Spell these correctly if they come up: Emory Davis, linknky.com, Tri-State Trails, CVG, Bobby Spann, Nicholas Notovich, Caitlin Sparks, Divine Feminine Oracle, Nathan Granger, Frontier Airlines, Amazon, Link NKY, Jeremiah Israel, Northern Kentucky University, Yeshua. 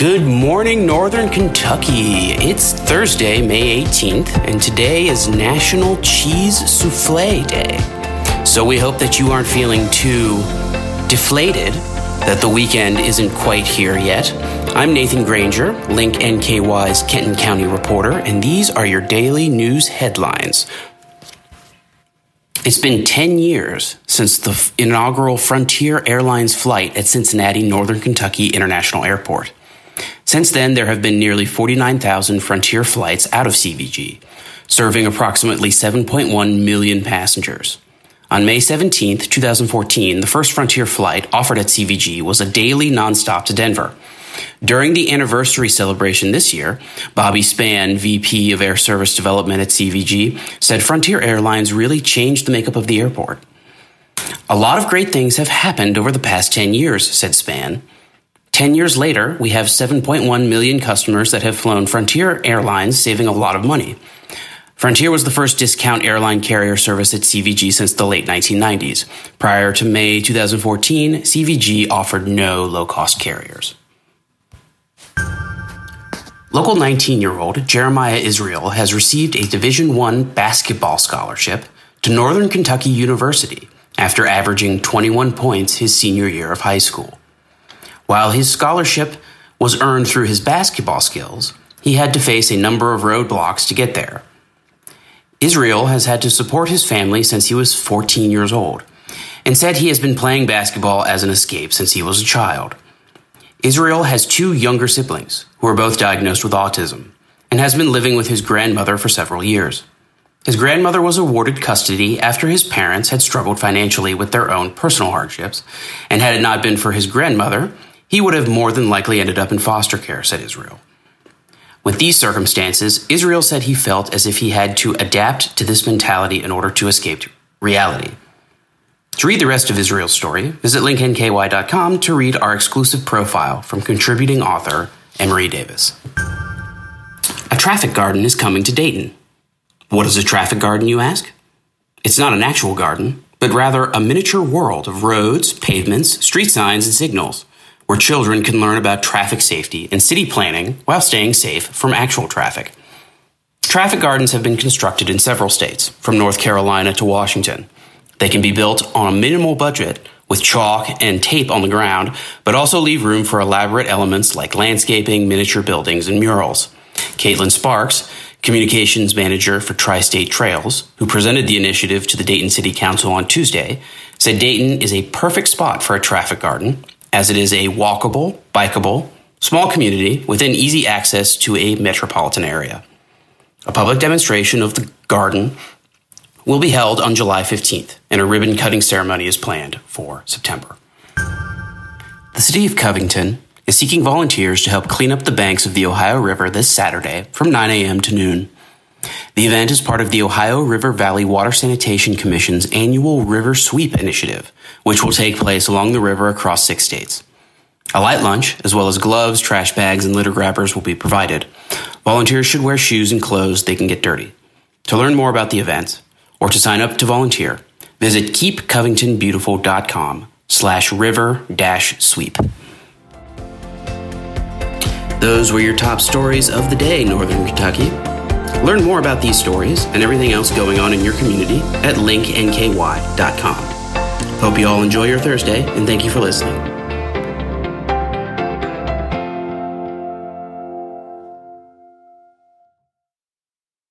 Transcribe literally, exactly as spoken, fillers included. Good morning, Northern Kentucky. It's Thursday, May eighteenth, and today is National Cheese Soufflé Day. So we hope that you aren't feeling too deflated that the weekend isn't quite here yet. I'm Nathan Granger, Link N K Y's Kenton County reporter, and these are your daily news headlines. It's been ten years since the inaugural Frontier Airlines flight at Cincinnati Northern Kentucky International Airport. Since then, there have been nearly forty-nine thousand Frontier flights out of C V G, serving approximately seven point one million passengers. On May seventeenth, twenty fourteen, the first Frontier flight offered at C V G was a daily nonstop to Denver. During the anniversary celebration this year, Bobby Spann, V P of Air Service Development at C V G, said Frontier Airlines really changed the makeup of the airport. "A lot of great things have happened over the past ten years, said Spann. Ten years later, we have seven point one million customers that have flown Frontier Airlines, saving a lot of money. Frontier was the first discount airline carrier service at C V G since the late nineteen nineties. Prior to May twenty fourteen, C V G offered no low-cost carriers." Local nineteen-year-old Jeremiah Israel has received a Division one basketball scholarship to Northern Kentucky University after averaging twenty-one points his senior year of high school. While his scholarship was earned through his basketball skills, he had to face a number of roadblocks to get there. Israel has had to support his family since he was fourteen years old, and said he has been playing basketball as an escape since he was a child. Israel has two younger siblings who are both diagnosed with autism and has been living with his grandmother for several years. His grandmother was awarded custody after his parents had struggled financially with their own personal hardships, and had it not been for his grandmother, he would have more than likely ended up in foster care, said Israel. With these circumstances, Israel said he felt as if he had to adapt to this mentality in order to escape reality. To read the rest of Israel's story, visit link n k y dot com to read our exclusive profile from contributing author Emory Davis. A traffic garden is coming to Dayton. What is a traffic garden, you ask? It's not an actual garden, but rather a miniature world of roads, pavements, street signs, and signals, where children can learn about traffic safety and city planning while staying safe from actual traffic. Traffic gardens have been constructed in several states, from North Carolina to Washington. They can be built on a minimal budget with chalk and tape on the ground, but also leave room for elaborate elements like landscaping, miniature buildings, and murals. Caitlin Sparks, communications manager for Tri-State Trails, who presented the initiative to the Dayton City Council on Tuesday, said Dayton is a perfect spot for a traffic garden, as it is a walkable, bikeable, small community within easy access to a metropolitan area. A public demonstration of the garden will be held on July fifteenth, and a ribbon-cutting ceremony is planned for September. The city of Covington is seeking volunteers to help clean up the banks of the Ohio River this Saturday from nine a.m. to noon. The event is part of the Ohio River Valley Water Sanitation Commission's annual River Sweep Initiative, which will take place along the river across six states. A light lunch, as well as gloves, trash bags, and litter grabbers will be provided. Volunteers should wear shoes and clothes they can get dirty. To learn more about the event, or to sign up to volunteer, visit keep covington beautiful dot com slash river dash sweep. Those were your top stories of the day, Northern Kentucky. Learn more about these stories and everything else going on in your community at link n k y dot com. Hope you all enjoy your Thursday, and thank you for listening.